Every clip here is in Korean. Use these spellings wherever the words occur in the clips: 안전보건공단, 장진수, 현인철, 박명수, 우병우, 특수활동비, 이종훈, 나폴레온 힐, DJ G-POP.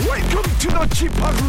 Welcome to the G-POP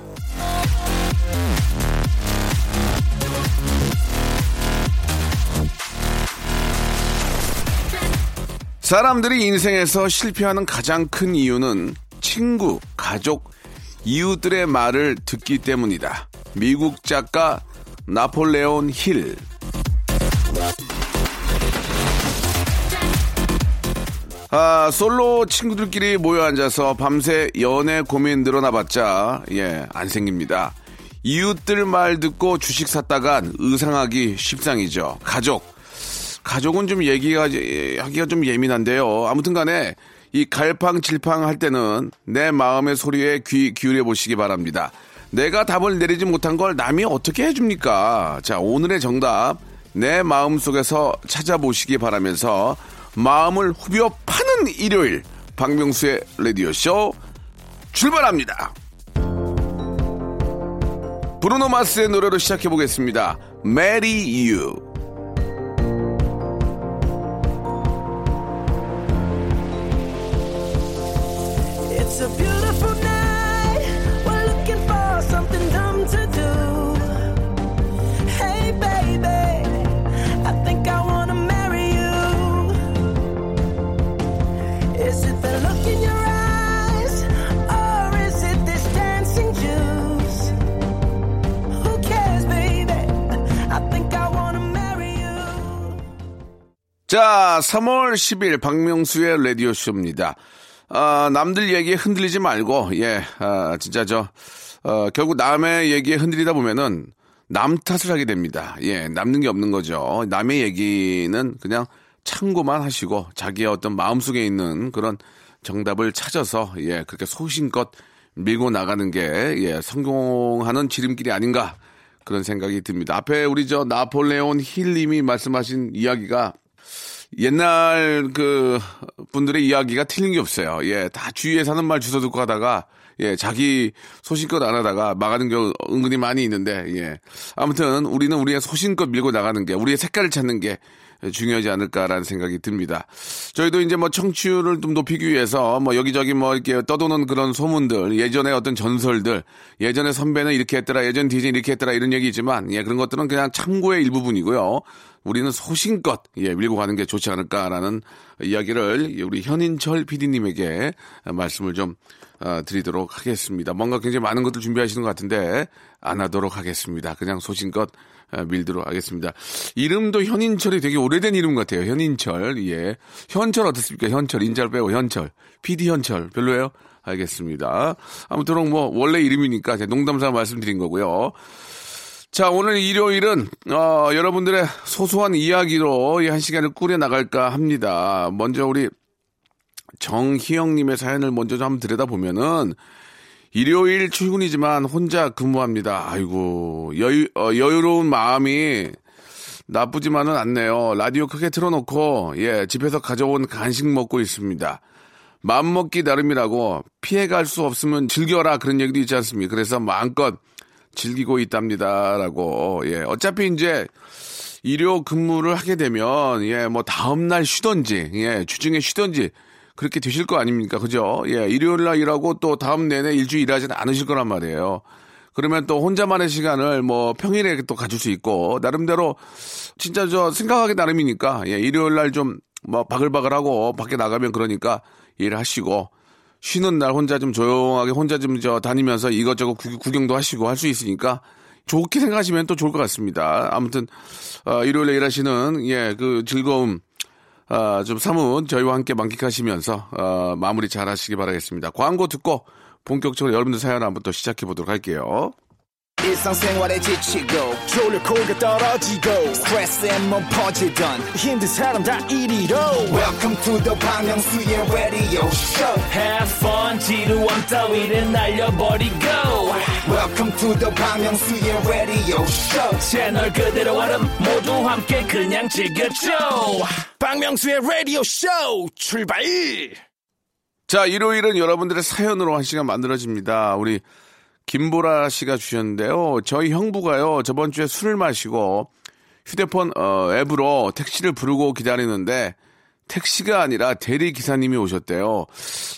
사람들이 인생에서 실패하는 가장 큰 이유는 친구, 가족, 이웃들의 말을 듣기 때문이다. 미국 작가 나폴레온 힐. 솔로 친구들끼리 모여 앉아서 밤새 연애 고민 늘어나봤자 안 생깁니다. 이웃들 말 듣고 주식 샀다간 의상하기 십상이죠. 가족은 좀 하기가 좀 예민한데요. 아무튼 간에 이 갈팡질팡 할 때는 내 마음의 소리에 귀 기울여 보시기 바랍니다. 내가 답을 내리지 못한 걸 남이 어떻게 해줍니까? 자, 오늘의 정답 내 마음 속에서 찾아보시기 바라면서 마음을 후벼 파는 일요일 박명수의 라디오쇼 출발합니다. 브루노 마스의 노래로 시작해보겠습니다. Marry You. It's a beautiful night. We're looking for something dumb to do. Hey, baby, I think I wanna marry you. Is it the look in your eyes, or is it this dancing juice? Who cares, baby? I think I wanna marry you. 자, 3월 10일 박명수의 라디오 쇼입니다. 남들 얘기에 흔들리지 말고, 진짜 결국 남의 얘기에 흔들리다 보면은 남 탓을 하게 됩니다. 남는 게 없는 거죠. 남의 얘기는 그냥 참고만 하시고, 자기의 어떤 마음속에 있는 그런 정답을 찾아서, 그렇게 소신껏 밀고 나가는 게, 성공하는 지름길이 아닌가, 그런 생각이 듭니다. 앞에 우리 나폴레온 힐 님이 말씀하신 이야기가 옛날 그 분들의 이야기가 틀린 게 없어요. 다 주위에서 하는 말 주워 듣고 하다가 자기 소신껏 안 하다가 망하는 경우 은근히 많이 있는데 아무튼 우리는 우리의 소신껏 밀고 나가는 게 우리의 색깔을 찾는 게 중요하지 않을까라는 생각이 듭니다. 저희도 이제 청취율을 좀 높이기 위해서 여기저기 이렇게 떠도는 그런 소문들, 예전에 어떤 전설들, 예전에 선배는 이렇게 했더라, 예전 DJ 이렇게 했더라 이런 얘기지만 그런 것들은 그냥 참고의 일부분이고요. 우리는 소신껏 밀고 가는 게 좋지 않을까라는 이야기를 우리 현인철 PD님에게 말씀을 좀 드리도록 하겠습니다. 뭔가 굉장히 많은 것들 준비하시는 것 같은데 안 하도록 하겠습니다. 그냥 소신껏 밀도록 하겠습니다. 이름도 현인철이 되게 오래된 이름 같아요. 현인철. 현철 어떻습니까? 현철. 인절 빼고 현철. PD 현철. 별로예요? 알겠습니다. 아무쪼록 원래 이름이니까 농담삼아 말씀드린 거고요. 자, 오늘 일요일은 여러분들의 소소한 이야기로 한 시간을 꾸려나갈까 합니다. 먼저 우리 정희영님의 사연을 먼저 좀 한번 들여다보면은 일요일 출근이지만 혼자 근무합니다. 아이고, 여유로운 마음이 나쁘지만은 않네요. 라디오 크게 틀어놓고 집에서 가져온 간식 먹고 있습니다. 맘먹기 나름이라고 피해갈 수 없으면 즐겨라 그런 얘기도 있지 않습니까? 그래서 마음껏 즐기고 있답니다라고. 어차피 이제 일요 근무를 하게 되면 다음날 쉬던지 주중에 쉬던지 그렇게 되실 거 아닙니까? 그죠? 일요일날 일하고 또 다음 내내 일주일 일하지는 않으실 거란 말이에요. 그러면 또 혼자만의 시간을 평일에 또 가질 수 있고, 나름대로 진짜 생각하기 나름이니까, 일요일날 좀 바글바글하고 밖에 나가면 그러니까 일하시고, 쉬는 날 혼자 좀 조용하게 혼자 좀 다니면서 이것저것 구경도 하시고 할 수 있으니까, 좋게 생각하시면 또 좋을 것 같습니다. 아무튼, 일요일에 일하시는, 그 즐거움, 좀 사뭇 저희와 함께 만끽하시면서 마무리 잘 하시기 바라겠습니다. 광고 듣고 본격적으로 여러분들 사연 한번 또 시작해 보도록 할게요. 일상생활에 지치고 졸려 코가 떨어지고 스트레스에 몸 퍼지던 힘든 사람 다 이리로. Welcome to the 박명수의 radio show. Have fun. 지루함 따위를 날려버리고 Welcome to the 박명수의 radio show. 채널 그대로 와름 모두 함께 그냥 즐겨줘. 박명수의 라디오 쇼 출발. 자, 일요일은 여러분들의 사연으로 한 시간 만들어집니다. 우리 김보라 씨가 주셨는데요. 저희 형부가요, 저번 주에 술을 마시고 휴대폰 앱으로 택시를 부르고 기다리는데 택시가 아니라 대리 기사님이 오셨대요.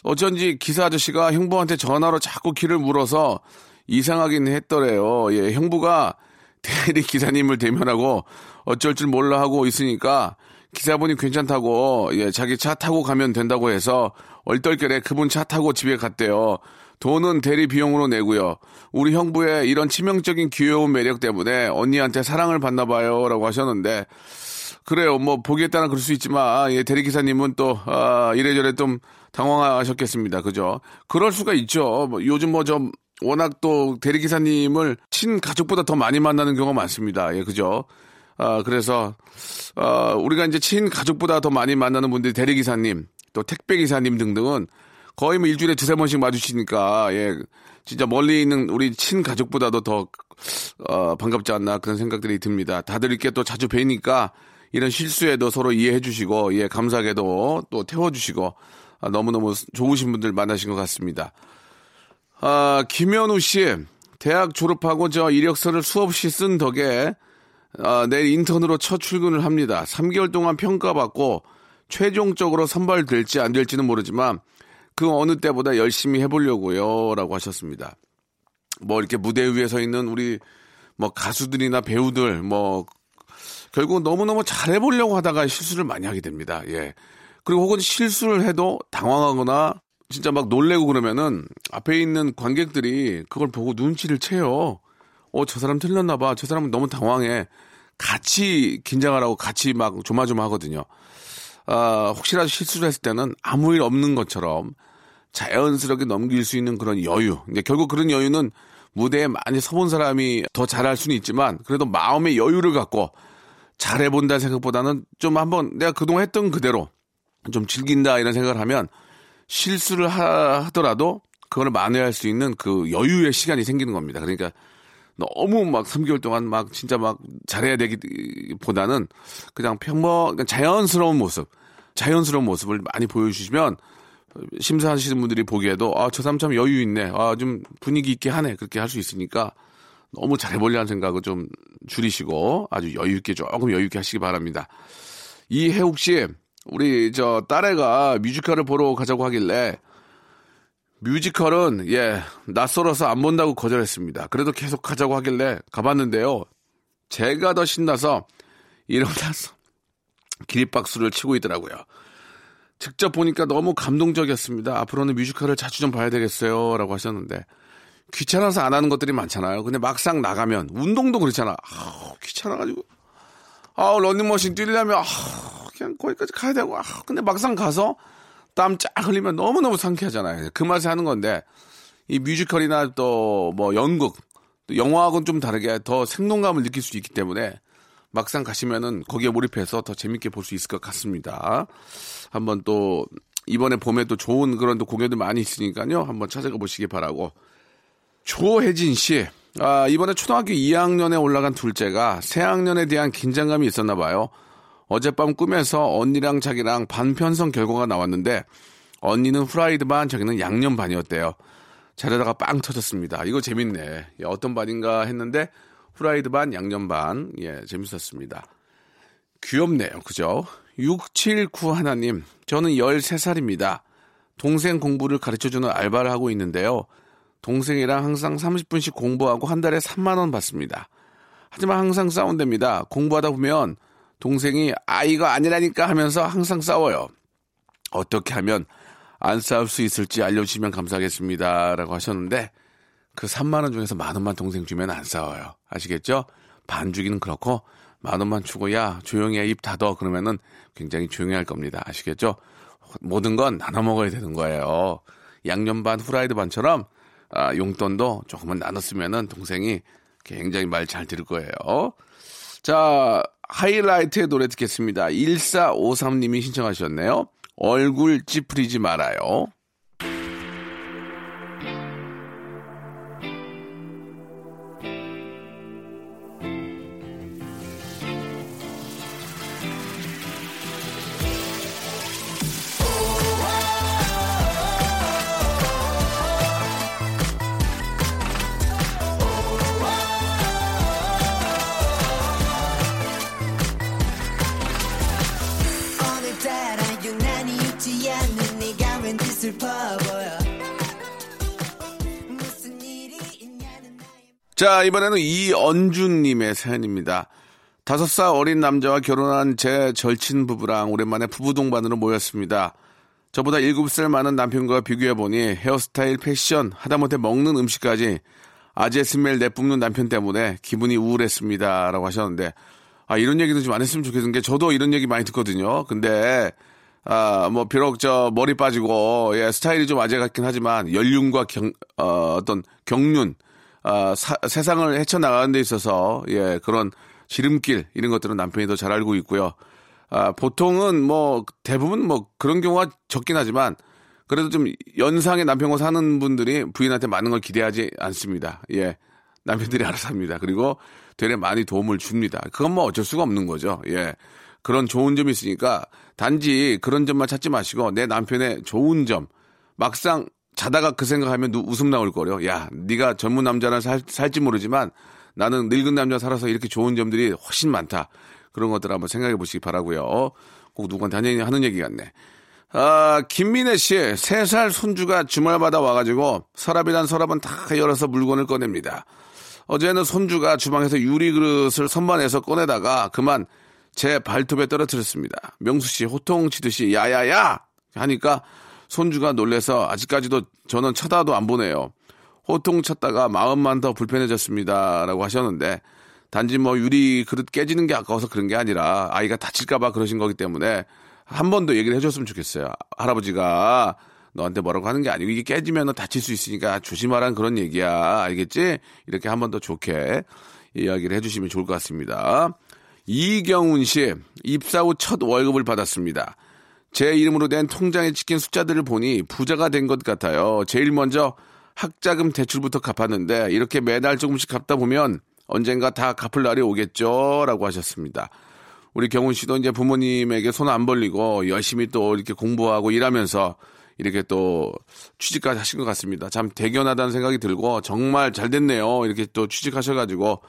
어쩐지 기사 아저씨가 형부한테 전화로 자꾸 길을 물어서 이상하긴 했더래요. 예, 형부가 대리 기사님을 대면하고 어쩔 줄 몰라 하고 있으니까 기사분이 괜찮다고, 예, 자기 차 타고 가면 된다고 해서 얼떨결에 그분 차 타고 집에 갔대요. 돈은 대리 비용으로 내고요. 우리 형부의 이런 치명적인 귀여운 매력 때문에 언니한테 사랑을 받나 봐요 라고 하셨는데, 그래요. 뭐 보기에 따라 그럴 수 있지만, 예, 대리 기사님은 또 이래저래 좀 당황하셨겠습니다. 그죠? 그럴 수가 있죠. 뭐, 요즘 뭐 좀 워낙 또 대리 기사님을 친가족보다 더 많이 만나는 경우가 많습니다. 예, 그죠? 그래서 우리가 이제 친가족보다 더 많이 만나는 분들이 대리 기사님, 또 택배 기사님 등등은 거의 뭐 일주일에 두세 번씩 마주치니까, 예, 진짜 멀리 있는 우리 친가족보다도 더 반갑지 않나 그런 생각들이 듭니다. 다들 이렇게 또 자주 뵈니까 이런 실수에도 서로 이해해 주시고, 예, 감사하게도 또 태워주시고, 너무너무 좋으신 분들 만나신 것 같습니다. 김현우 씨, 대학 졸업하고 저 이력서를 수없이 쓴 덕에 내일 인턴으로 첫 출근을 합니다. 3개월 동안 평가받고 최종적으로 선발될지 안 될지는 모르지만 그 어느 때보다 열심히 해보려고요 라고 하셨습니다. 뭐 이렇게 무대 위에 서 있는 우리 뭐 가수들이나 배우들 뭐 결국 너무너무 잘해보려고 하다가 실수를 많이 하게 됩니다. 예. 그리고 혹은 실수를 해도 당황하거나 진짜 막 놀래고 그러면은 앞에 있는 관객들이 그걸 보고 눈치를 채요. 저 사람 틀렸나 봐. 저 사람은 너무 당황해. 같이 긴장하라고 같이 막 조마조마하거든요. 혹시라도 실수를 했을 때는 아무 일 없는 것처럼 자연스럽게 넘길 수 있는 그런 여유. 이제 결국 그런 여유는 무대에 많이 서본 사람이 더 잘할 수는 있지만, 그래도 마음의 여유를 갖고 잘해본다 생각보다는 좀 한번 내가 그동안 했던 그대로 좀 즐긴다 이런 생각을 하면 실수를 하더라도 그걸 만회할 수 있는 그 여유의 시간이 생기는 겁니다. 그러니까 너무 막 3개월 동안 막 진짜 막 잘해야 되기보다는 그냥 그냥 자연스러운 모습을 많이 보여주시면 심사하시는 분들이 보기에도 저 사람 참 여유 있네. 좀 분위기 있게 하네. 그렇게 할 수 있으니까 너무 잘해보려는 생각을 좀 줄이시고 아주 여유있게, 조금 여유있게 하시기 바랍니다. 이혜욱 씨, 우리 저 딸애가 뮤지컬을 보러 가자고 하길래 뮤지컬은, 예, 낯설어서 안 본다고 거절했습니다. 그래도 계속 가자고 하길래 가봤는데요. 제가 더 신나서 일어나서 기립박수를 치고 있더라고요. 직접 보니까 너무 감동적이었습니다. 앞으로는 뮤지컬을 자주 좀 봐야 되겠어요 라고 하셨는데, 귀찮아서 안 하는 것들이 많잖아요. 근데 막상 나가면, 운동도 그렇잖아. 귀찮아가지고, 러닝머신 뛰려면, 그냥 거기까지 가야 되고, 근데 막상 가서 땀 쫙 흘리면 너무너무 상쾌하잖아요. 그 맛에 하는 건데, 이 뮤지컬이나 또 뭐 연극, 또 영화하고는 좀 다르게 더 생동감을 느낄 수 있기 때문에 막상 가시면은 거기에 몰입해서 더 재밌게 볼 수 있을 것 같습니다. 한번 또, 이번에 봄에 또 좋은 그런 또 공연도 많이 있으니까요. 한번 찾아가 보시기 바라고. 조혜진 씨, 이번에 초등학교 2학년에 올라간 둘째가 새학년에 대한 긴장감이 있었나 봐요. 어젯밤 꿈에서 언니랑 자기랑 반편성 결과가 나왔는데 언니는 후라이드 반, 자기는 양념 반이었대요. 자려다가 빵 터졌습니다. 이거 재밌네. 예, 어떤 반인가 했는데 후라이드 반, 양념 반. 예, 재밌었습니다. 귀엽네요. 그죠? 679 하나님, 저는 13살입니다. 동생 공부를 가르쳐주는 알바를 하고 있는데요. 동생이랑 항상 30분씩 공부하고 한 달에 3만 원 받습니다. 하지만 항상 싸운답니다. 공부하다 보면 동생이 이거 아니라니까 하면서 항상 싸워요. 어떻게 하면 안 싸울 수 있을지 알려주시면 감사하겠습니다 라고 하셨는데, 그 3만 원 중에서 만 원만 동생 주면 안 싸워요. 아시겠죠? 반 주기는 그렇고 만 원만 주고, 야 조용히 해, 입 닫어 그러면은 굉장히 조용히 할 겁니다. 아시겠죠? 모든 건 나눠 먹어야 되는 거예요. 양념 반, 후라이드 반처럼 용돈도 조금만 나눴으면은 동생이 굉장히 말 잘 들을 거예요. 자, 하이라이트의 노래 듣겠습니다. 1453님이 신청하셨네요. 얼굴 찌푸리지 말아요. 따라 유난히 웃지 않는 네가 왠지 슬퍼 보여. 무슨 일이 있냐는 나의. 자, 이번에는 이언주님의 사연입니다. 5살 어린 남자와 결혼한 제 절친 부부랑 오랜만에 부부 동반으로 모였습니다. 저보다 7살 많은 남편과 비교해보니 헤어스타일, 패션, 하다못해 먹는 음식까지 아재 스멜 내뿜는 남편 때문에 기분이 우울했습니다. 라고 하셨는데, 아, 이런 얘기도 좀 안 했으면 좋겠는 게, 저도 이런 얘기 많이 듣거든요. 근데, 아, 뭐, 비록 저 머리 빠지고, 예, 스타일이 좀 아재 같긴 하지만, 연륜과 어떤 경륜, 세상을 헤쳐나가는 데 있어서, 예, 그런 지름길, 이런 것들은 남편이 더 잘 알고 있고요. 아, 보통은 뭐, 대부분 뭐, 그런 경우가 적긴 하지만, 그래도 좀 연상의 남편과 사는 분들이 부인한테 많은 걸 기대하지 않습니다. 예. 남편들이 알아서 합니다. 그리고 되레 많이 도움을 줍니다. 그건 뭐 어쩔 수가 없는 거죠. 예. 그런 좋은 점이 있으니까 단지 그런 점만 찾지 마시고 내 남편의 좋은 점. 막상 자다가 그 생각하면 웃음 나올 거려. 야, 네가 젊은 남자랑 살지 모르지만 나는 늙은 남자 살아서 이렇게 좋은 점들이 훨씬 많다. 그런 것들 한번 생각해 보시기 바라고요. 꼭 누구한테 하는 얘기 같네. 아, 김민혜 씨, 3살 손주가 주말마다 와가지고 서랍이란 서랍은 다 열어서 물건을 꺼냅니다. 어제는 손주가 주방에서 유리그릇을 선반에서 꺼내다가 그만 제 발톱에 떨어뜨렸습니다. 명수 씨, 호통치듯이 야야야 하니까 손주가 놀래서 아직까지도 저는 쳐다도 안 보네요. 호통 쳤다가 마음만 더 불편해졌습니다. 라고 하셨는데, 단지 뭐 유리그릇 깨지는 게 아까워서 그런 게 아니라 아이가 다칠까봐 그러신 거기 때문에 한 번 더 얘기를 해줬으면 좋겠어요. 할아버지가 너한테 뭐라고 하는 게 아니고 이게 깨지면 다칠 수 있으니까 조심하라는 그런 얘기야. 알겠지? 이렇게 한 번 더 좋게 이야기를 해주시면 좋을 것 같습니다. 이경훈 씨, 입사 후 첫 월급을 받았습니다. 제 이름으로 된 통장에 찍힌 숫자들을 보니 부자가 된 것 같아요. 제일 먼저 학자금 대출부터 갚았는데 이렇게 매달 조금씩 갚다 보면 언젠가 다 갚을 날이 오겠죠? 라고 하셨습니다. 우리 경훈 씨도 이제 부모님에게 손 안 벌리고 열심히 또 이렇게 공부하고 일하면서 이렇게 또 취직까지 하신 것 같습니다. 참 대견하다는 생각이 들고 정말 잘 됐네요. 이렇게 또 취직하셔가지고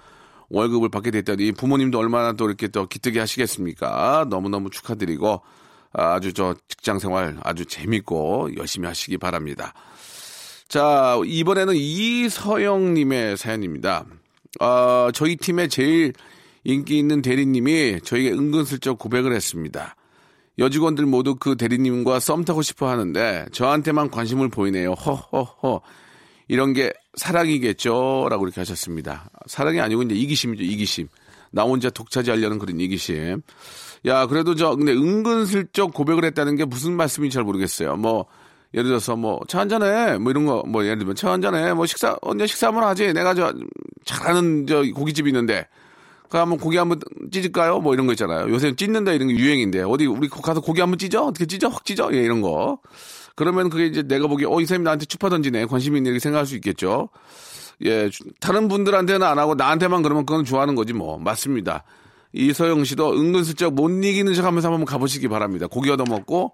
월급을 받게 됐다니 부모님도 얼마나 또 이렇게 또 기특해 하시겠습니까? 너무너무 축하드리고 아주 저 직장 생활 아주 재밌고 열심히 하시기 바랍니다. 자, 이번에는 이서영님의 사연입니다. 저희 팀의 제일 인기 있는 대리님이 저에게 은근슬쩍 고백을 했습니다. 여직원들 모두 그 대리님과 썸 타고 싶어 하는데 저한테만 관심을 보이네요. 허허허. 이런 게 사랑이겠죠? 라고 이렇게 하셨습니다. 사랑이 아니고 이제 이기심이죠. 이기심. 나 혼자 독차지하려는 그런 이기심. 야, 그래도 근데 은근슬쩍 고백을 했다는 게 무슨 말씀인지 잘 모르겠어요. 뭐, 예를 들어서 뭐, 차 한잔해. 뭐 이런 거, 뭐, 예를 들면 차 한잔해. 뭐, 언제 식사 한번 하지? 내가 잘하는 고깃집이 있는데. 한번 고기 한번 찢을까요? 뭐 이런 거 있잖아요. 요새 찢는다 이런 게 유행인데 어디 우리 가서 고기 한번 찢어? 어떻게 찢어? 확 찢어? 예, 이런 거. 그러면 그게 이제 내가 보기에 이 사람이 나한테 추파 던지네. 관심이 있네. 이렇게 생각할 수 있겠죠. 예, 다른 분들한테는 안 하고 나한테만 그러면 그건 좋아하는 거지 뭐. 맞습니다. 이서영 씨도 은근슬쩍 못 이기는 척하면서 한번 가보시기 바랍니다. 고기 얻어먹고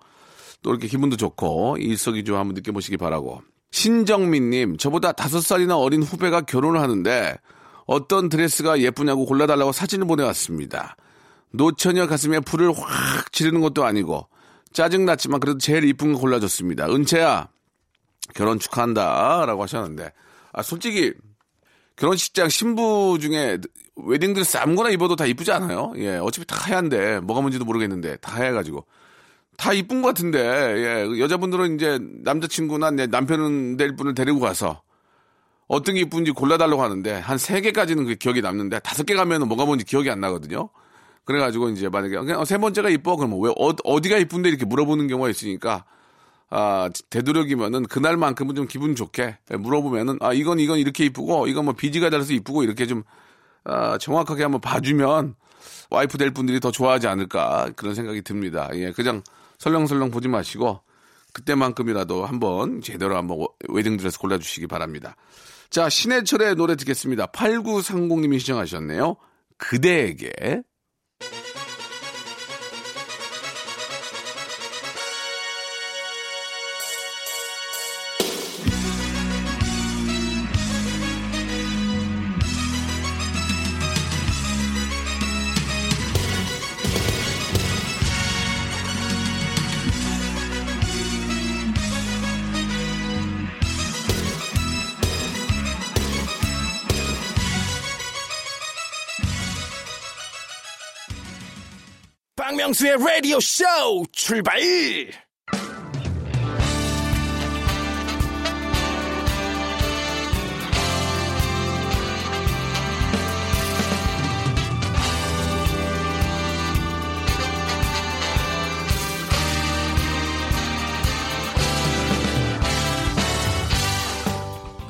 또 이렇게 기분도 좋고 일석이조 한번 느껴보시기 바라고. 신정민님, 저보다 5살이나 어린 후배가 결혼을 하는데 어떤 드레스가 예쁘냐고 골라달라고 사진을 보내왔습니다. 노처녀 가슴에 불을 확 지르는 것도 아니고 짜증났지만 그래도 제일 이쁜 거 골라줬습니다. 은채야, 결혼 축하한다 라고 하셨는데, 아, 솔직히 결혼식장 신부 중에 웨딩드레스 아무거나 입어도 다 이쁘지 않아요? 예, 어차피 다 하얀데 뭐가 뭔지도 모르겠는데 다 하얘가지고 다 이쁜 것 같은데, 예, 여자분들은 이제 남자친구나 남편 될 분을 데리고 가서 어떤 게 이쁜지 골라달라고 하는데, 한 3개까지는 그 기억이 남는데, 5개 가면은 뭐가 뭔지 기억이 안 나거든요? 그래가지고 이제 만약에, 그냥 3번째가 이뻐? 그러면 왜, 어디가 이쁜데? 이렇게 물어보는 경우가 있으니까, 아, 되도록이면은 그날만큼은 좀 기분 좋게 물어보면은, 아, 이건 이렇게 이쁘고, 이건 뭐 비지가 달라서 이쁘고, 이렇게 좀, 정확하게 한번 봐주면, 와이프 될 분들이 더 좋아하지 않을까, 그런 생각이 듭니다. 예, 그냥 설렁설렁 보지 마시고, 그때만큼이라도 한번 제대로 한번 웨딩드레스 골라주시기 바랍니다. 자, 신해철의 노래 듣겠습니다. 8930님이 신청하셨네요. 그대에게. 박명수의 라디오 쇼 출발!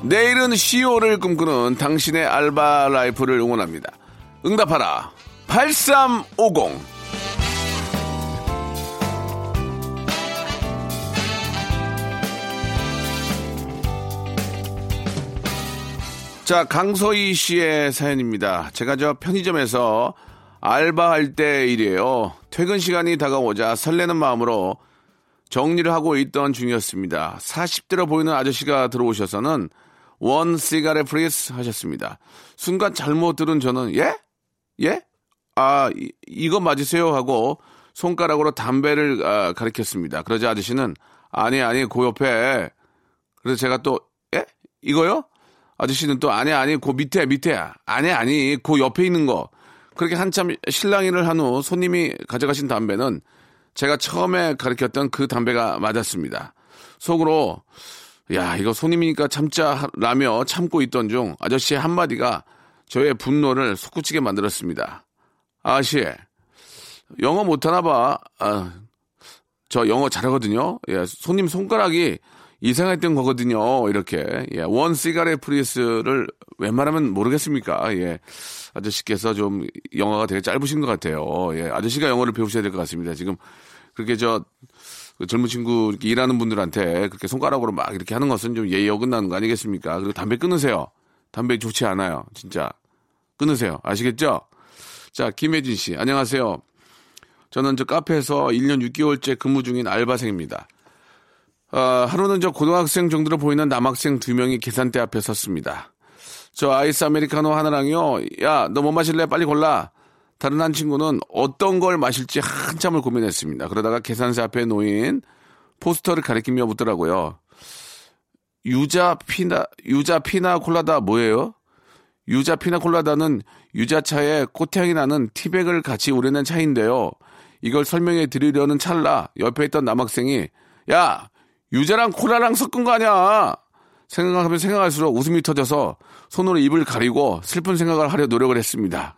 내일은 CEO를 꿈꾸는 당신의 알바 라이프를 응원합니다. 응답하라 8350. 자, 강서희 씨의 사연입니다. 제가 저 편의점에서 알바할 때 일이에요. 퇴근 시간이 다가오자 설레는 마음으로 정리를 하고 있던 중이었습니다. 40대로 보이는 아저씨가 들어오셔서는 원 시가레 프리스 하셨습니다. 순간 잘못 들은 저는 예? 예? 아, 이거 맞으세요? 하고 손가락으로 담배를 가리켰습니다. 그러자 아저씨는 아니 그 옆에. 그래서 제가 또 예? 이거요? 아저씨는 또 아니 그 밑에 아니 그 옆에 있는 거. 그렇게 한참 실랑이를 한 후 손님이 가져가신 담배는 제가 처음에 가리켰던 그 담배가 맞았습니다. 속으로 야, 이거 손님이니까 참자라며 참고 있던 중 아저씨의 한마디가 저의 분노를 솟구치게 만들었습니다. 아저씨, 영어 못하나 봐. 아, 저 영어 잘하거든요. 예, 손님 손가락이 이상했던 거거든요. 이렇게. 예, 원 시가레 프리스를 웬만하면 모르겠습니까? 예, 아저씨께서 좀 영어가 되게 짧으신 것 같아요. 예, 아저씨가 영어를 배우셔야 될 것 같습니다. 지금 그렇게 저 젊은 친구 일하는 분들한테 그렇게 손가락으로 막 이렇게 하는 것은 좀 예의 어긋나는 거 아니겠습니까? 그리고 담배 끊으세요. 담배 좋지 않아요. 진짜. 끊으세요. 아시겠죠? 자, 김혜진 씨. 안녕하세요. 저는 저 카페에서 1년 6개월째 근무 중인 알바생입니다. 하루는 저 고등학생 정도로 보이는 남학생 2명이 계산대 앞에 섰습니다. 저 아이스 아메리카노 하나랑요. 야, 너 뭐 마실래? 빨리 골라. 다른 한 친구는 어떤 걸 마실지 한참을 고민했습니다. 그러다가 계산대 앞에 놓인 포스터를 가리키며 묻더라고요. 유자 피나 콜라다 뭐예요? 유자 피나 콜라다는 유자차에 꽃향이 나는 티백을 같이 우려낸 차인데요. 이걸 설명해 드리려는 찰나 옆에 있던 남학생이 야, 유자랑 콜라랑 섞은 거 아니야? 생각하면 생각할수록 웃음이 터져서 손으로 입을 가리고 슬픈 생각을 하려 노력을 했습니다.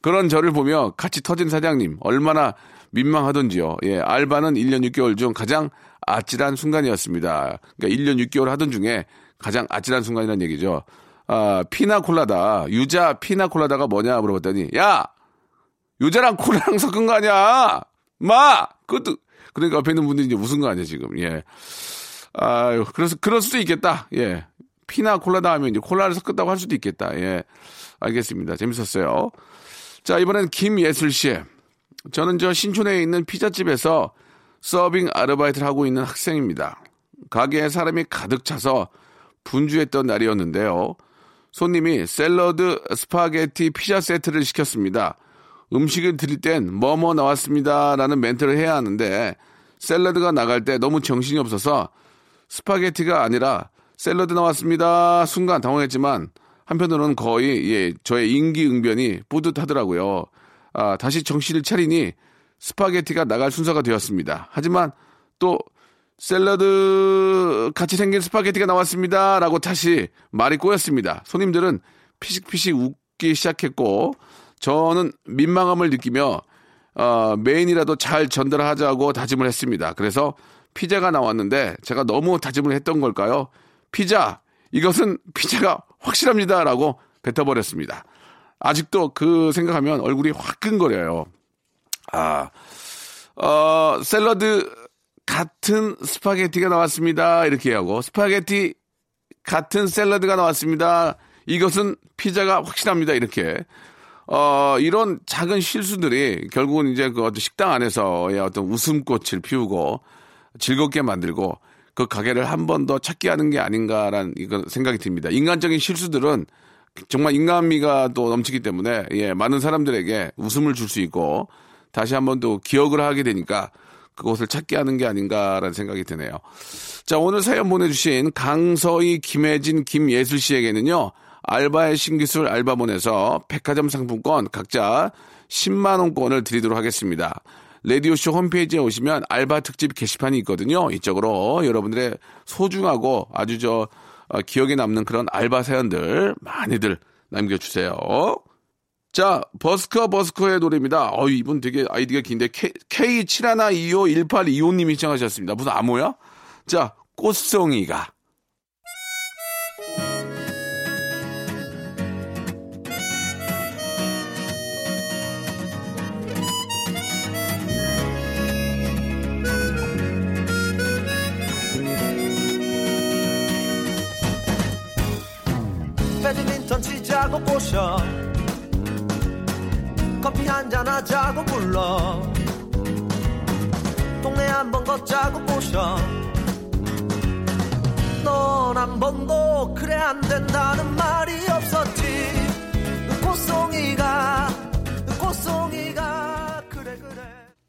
그런 저를 보며 같이 터진 사장님 얼마나 민망하던지요. 예, 알바는 1년 6개월 중 가장 아찔한 순간이었습니다. 그러니까 1년 6개월 하던 중에 가장 아찔한 순간이라는 얘기죠. 아, 피나콜라다. 유자 피나콜라다가 뭐냐 물어봤더니 야! 유자랑 콜라랑 섞은 거 아니야! 마! 그것도 그러니까 옆에 있는 분들이 이제 웃은 거 아니야 지금. 예. 아유, 그래서 그럴 수도 있겠다. 예. 피나콜라다 하면 이제 콜라를 섞었다고 할 수도 있겠다. 예. 알겠습니다. 재밌었어요. 자, 이번엔 김예슬 씨. 저는 저 신촌에 있는 피자집에서 서빙 아르바이트를 하고 있는 학생입니다. 가게에 사람이 가득 차서 분주했던 날이었는데요. 손님이 샐러드, 스파게티, 피자 세트를 시켰습니다. 음식을 드릴 땐 뭐뭐 나왔습니다 라는 멘트를 해야 하는데 샐러드가 나갈 때 너무 정신이 없어서 스파게티가 아니라 샐러드 나왔습니다. 순간 당황했지만 한편으로는 거의 예, 저의 인기응변이 뿌듯하더라고요. 아, 다시 정신을 차리니 스파게티가 나갈 순서가 되었습니다. 하지만 또 샐러드 같이 생긴 스파게티가 나왔습니다 라고 다시 말이 꼬였습니다. 손님들은 피식피식 웃기 시작했고 저는 민망함을 느끼며 메인이라도 잘 전달하자고 다짐을 했습니다. 그래서 피자가 나왔는데 제가 너무 다짐을 했던 걸까요? 피자! 이것은 피자가 확실합니다 라고 뱉어버렸습니다. 아직도 그 생각하면 얼굴이 화끈거려요. 샐러드 같은 스파게티가 나왔습니다. 이렇게 하고 스파게티 같은 샐러드가 나왔습니다. 이것은 피자가 확실합니다. 이렇게. 이런 작은 실수들이 결국은 이제 그 어떤 식당 안에서의 어떤 웃음꽃을 피우고 즐겁게 만들고 그 가게를 한 번 더 찾게 하는 게 아닌가라는 생각이 듭니다. 인간적인 실수들은 정말 인간미가 또 넘치기 때문에 예, 많은 사람들에게 웃음을 줄 수 있고 다시 한 번 또 기억을 하게 되니까 그것을 찾게 하는 게 아닌가라는 생각이 드네요. 자, 오늘 사연 보내주신 강서희, 김혜진, 김예슬 씨에게는요. 알바의 신기술 알바몬에서 백화점 상품권 각자 10만 원권을 드리도록 하겠습니다. 라디오쇼 홈페이지에 오시면 알바 특집 게시판이 있거든요. 이쪽으로 여러분들의 소중하고 아주 저 기억에 남는 그런 알바 사연들 많이들 남겨주세요. 자, 버스커의 노래입니다. 이분 되게 아이디가 긴데 K71251825님이 신청하셨습니다. 무슨 암호야? 자, 꽃송이가. 배드민턴 치자고 꼬셔, 커피 한잔 하자고 불러, 동네 한번 걷자고 꼬셔, 넌 한 번도 그래 안 된다는 말이 없었지. 꽃송이가 그래.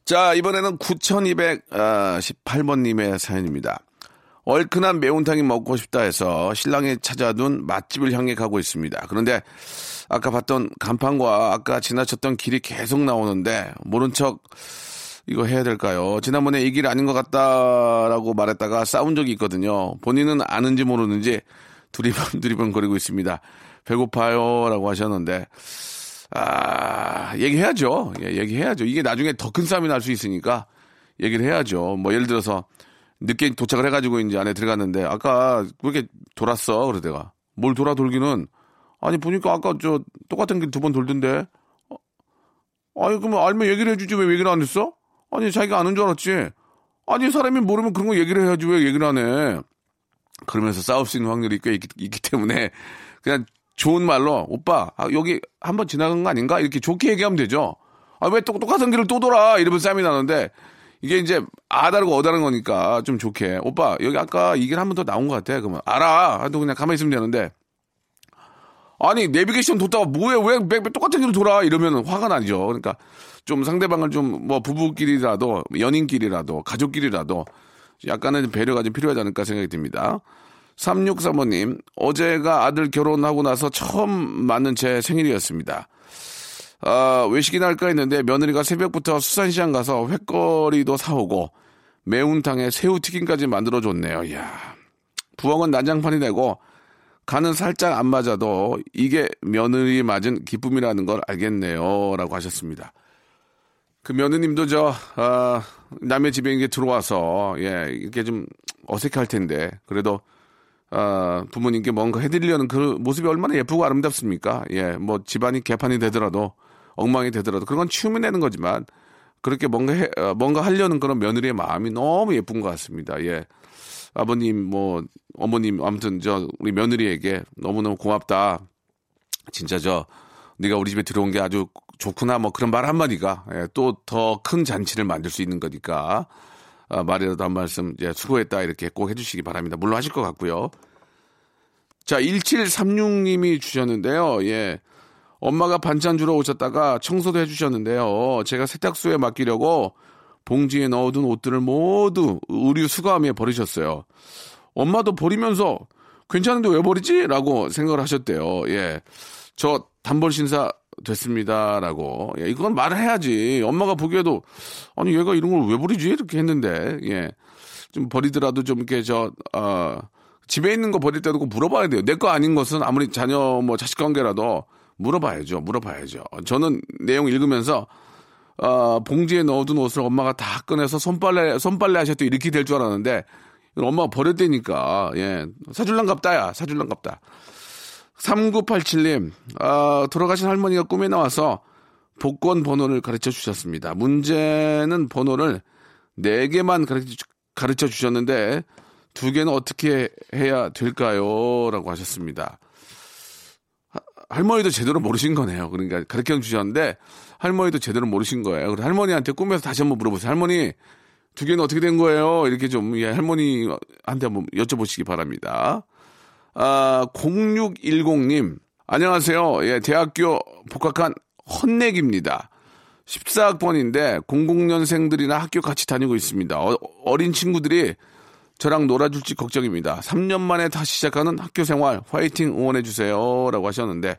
자, 이번에는 9218번님의 사연입니다. 얼큰한 매운탕이 먹고 싶다 해서 신랑이 찾아둔 맛집을 향해 가고 있습니다. 그런데 아까 봤던 간판과 아까 지나쳤던 길이 계속 나오는데 모른 척 이거 해야 될까요? 지난번에 이 길 아닌 것 같다라고 말했다가 싸운 적이 있거든요. 본인은 아는지 모르는지 두리번 거리고 있습니다. 배고파요 라고 하셨는데 얘기해야죠. 얘기해야죠. 이게 나중에 더 큰 싸움이 날 수 있으니까 얘기를 해야죠. 뭐 예를 들어서 늦게 도착을 해가지고 이제 안에 들어갔는데 아까 왜 이렇게 돌았어? 그러다가 뭘 돌기는 아니 보니까 아까 저 똑같은 길 2번 돌던데 아니 그러면 알면 얘기를 해주지 왜 얘기를 안 했어? 아니 자기가 아는 줄 알았지. 아니 사람이 모르면 그런 거 얘기를 해야지 왜 얘기를 안 해? 그러면서 싸울 수 있는 확률이 꽤 있기 때문에 그냥 좋은 말로 오빠 여기 한번 지나간 거 아닌가? 이렇게 좋게 얘기하면 되죠. 아 왜 똑같은 길을 또 돌아? 이러면 싸움이 나는데 이게 이제 아다르고 어다른 거니까 좀 좋게 오빠 여기 아까 이 길 한 번 더 나온 것 같아. 그러면 알아. 하여튼 그냥 가만히 있으면 되는데 아니 내비게이션 뒀다가 뭐해 왜 똑같은 길로 돌아 이러면 화가 나죠. 그러니까 좀 상대방을 좀 뭐 부부끼리라도 연인끼리라도 가족끼리라도 약간은 배려가 좀 필요하지 않을까 생각이 듭니다. 363번님 어제가 아들 결혼하고 나서 처음 맞는 제 생일이었습니다. 외식이나 할까 했는데 며느리가 새벽부터 수산시장 가서 횟거리도 사오고 매운탕에 새우튀김까지 만들어줬네요. 이야, 부엌은 난장판이 되고 간은 살짝 안 맞아도 이게 며느리 맞은 기쁨이라는 걸 알겠네요 라고 하셨습니다. 그 며느님도 남의 집에 이게 들어와서 이렇게 좀 어색할 텐데 그래도 부모님께 뭔가 해드리려는 그 모습이 얼마나 예쁘고 아름답습니까? 뭐 집안이 개판이 되더라도 엉망이 되더라도 그런 건 치우면 되는 거지만 그렇게 뭔가 하려는 그런 며느리의 마음이 너무 예쁜 것 같습니다. 아버님, 뭐 어머님, 아무튼 저 우리 며느리에게 너무너무 고맙다. 진짜 네가 우리 집에 들어온 게 아주 좋구나. 뭐 그런 말 한마디가 또 더 큰 잔치를 만들 수 있는 거니까. 말이라도 한 말씀 수고했다 이렇게 꼭 해주시기 바랍니다. 물론 하실 것 같고요. 자, 1736님이 주셨는데요. 엄마가 반찬 주러 오셨다가 청소도 해주셨는데요. 제가 세탁소에 맡기려고 봉지에 넣어둔 옷들을 모두 의류 수거함에 버리셨어요. 엄마도 버리면서 괜찮은데 왜 버리지? 라고 생각을 하셨대요. 저 단벌 신사 됐습니다라고. 이건 말을 해야지. 엄마가 보기에도 아니 얘가 이런 걸 왜 버리지 이렇게 했는데 좀 버리더라도 좀 이렇게 집에 있는 거 버릴 때도 꼭 물어봐야 돼요. 내 거 아닌 것은 아무리 자녀 뭐 자식 관계라도 물어봐야죠. 저는 내용 읽으면서 봉지에 넣어둔 옷을 엄마가 다 꺼내서 손빨래 하셨더니 이렇게 될 줄 알았는데 엄마가 버렸다니까. 사줄랑갑다야. 3987님, 돌아가신 할머니가 꿈에 나와서 복권 번호를 가르쳐 주셨습니다. 문제는 번호를 4개만 가르쳐 주셨는데 2개는 어떻게 해야 될까요? 라고 하셨습니다. 할머니도 제대로 모르신 거네요. 그러니까 가르쳐 주셨는데 할머니도 제대로 모르신 거예요. 그래서 할머니한테 꿈에서 다시 한번 물어보세요. 할머니, 2개는 어떻게 된 거예요? 이렇게 좀 할머니한테 한번 여쭤보시기 바랍니다. 0610님, 안녕하세요. 대학교 복학한 헌내기입니다. 14학번인데 00년생들이나 학교 같이 다니고 있습니다. 어린 친구들이 저랑 놀아줄지 걱정입니다. 3년 만에 다시 시작하는 학교 생활 화이팅 응원해주세요 라고 하셨는데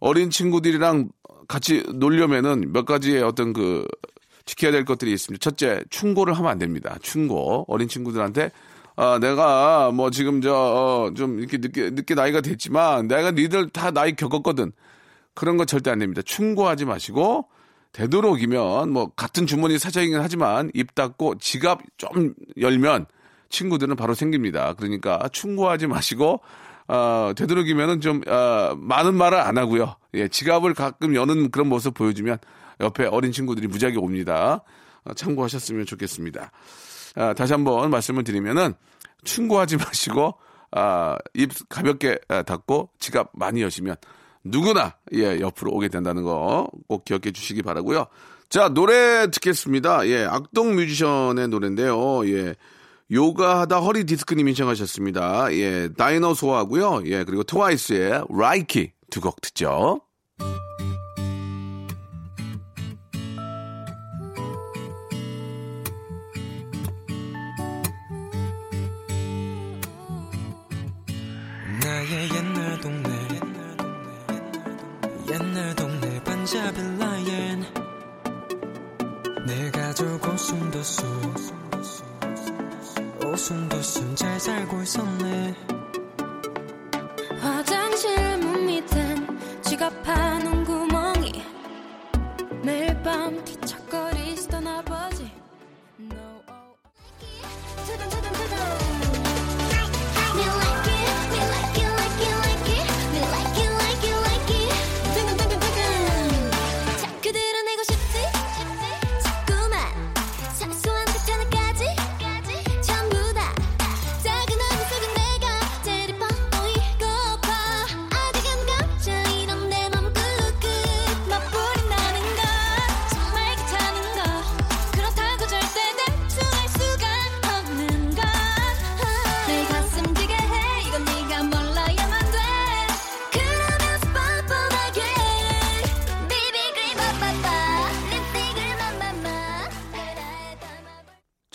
어린 친구들이랑 같이 놀려면은 몇 가지의 어떤 그 지켜야 될 것들이 있습니다. 첫째, 충고를 하면 안 됩니다. 충고. 어린 친구들한테 내가 뭐 지금 좀 이렇게 늦게 나이가 됐지만 내가 니들 다 나이 겪었거든. 그런 거 절대 안 됩니다. 충고하지 마시고 되도록이면 뭐 같은 주머니 사정이긴 하지만 입 닫고 지갑 좀 열면 친구들은 바로 생깁니다. 그러니까 충고하지 마시고 되도록이면은 좀 많은 말을 안 하고요. 예, 지갑을 가끔 여는 그런 모습 보여주면 옆에 어린 친구들이 무지하게 옵니다. 참고하셨으면 좋겠습니다. 다시 한번 말씀을 드리면은 충고하지 마시고 입 가볍게 닫고 지갑 많이 여시면 누구나 예 옆으로 오게 된다는 거 꼭 기억해 주시기 바라고요. 자, 노래 듣겠습니다. 예, 악동 뮤지션의 노래인데요. 예, 요가하다 허리 디스크님이 신청하셨습니다. 예, 다이너소어하고요. 예, 그리고 트와이스의 라이키 두 곡 듣죠. 나의 옛날 동네 반짝일 라인 내 가족 오순도순 오순도순 잘 살고 있었네 화장실 문 밑엔 지갑 파는 구멍이 매일 밤 뒤척거리시던 아버지 no.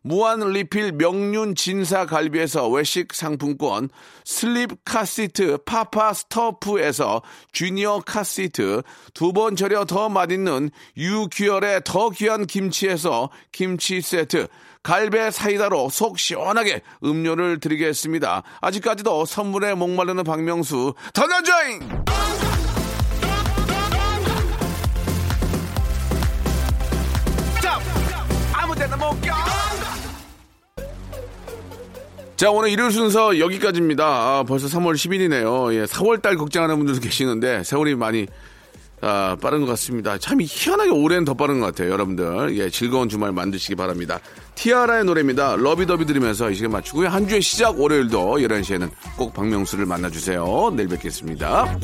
무한 리필 명륜 진사 갈비에서 외식 상품권, 슬립 카시트 파파 스토프에서 주니어 카시트, 두 번 절여 더 맛있는 유퀴얼의 더 귀한 김치에서 김치 세트, 갈배 사이다로 속 시원하게 음료를 드리겠습니다. 아직까지도 선물에 목마르는 박명수, 던져줘잉! 아무데나 못 가! 자, 오늘 일요일 순서 여기까지입니다. 아, 벌써 3월 10일이네요. 예, 4월달 걱정하는 분들도 계시는데 세월이 많이 빠른 것 같습니다. 참 희한하게 올해는 더 빠른 것 같아요, 여러분들. 예, 즐거운 주말 만드시기 바랍니다. 티아라의 노래입니다. 러비더비 들으면서 이 시간 마치고요. 한 주의 시작 월요일도 11시에는 꼭 박명수를 만나주세요. 내일 뵙겠습니다.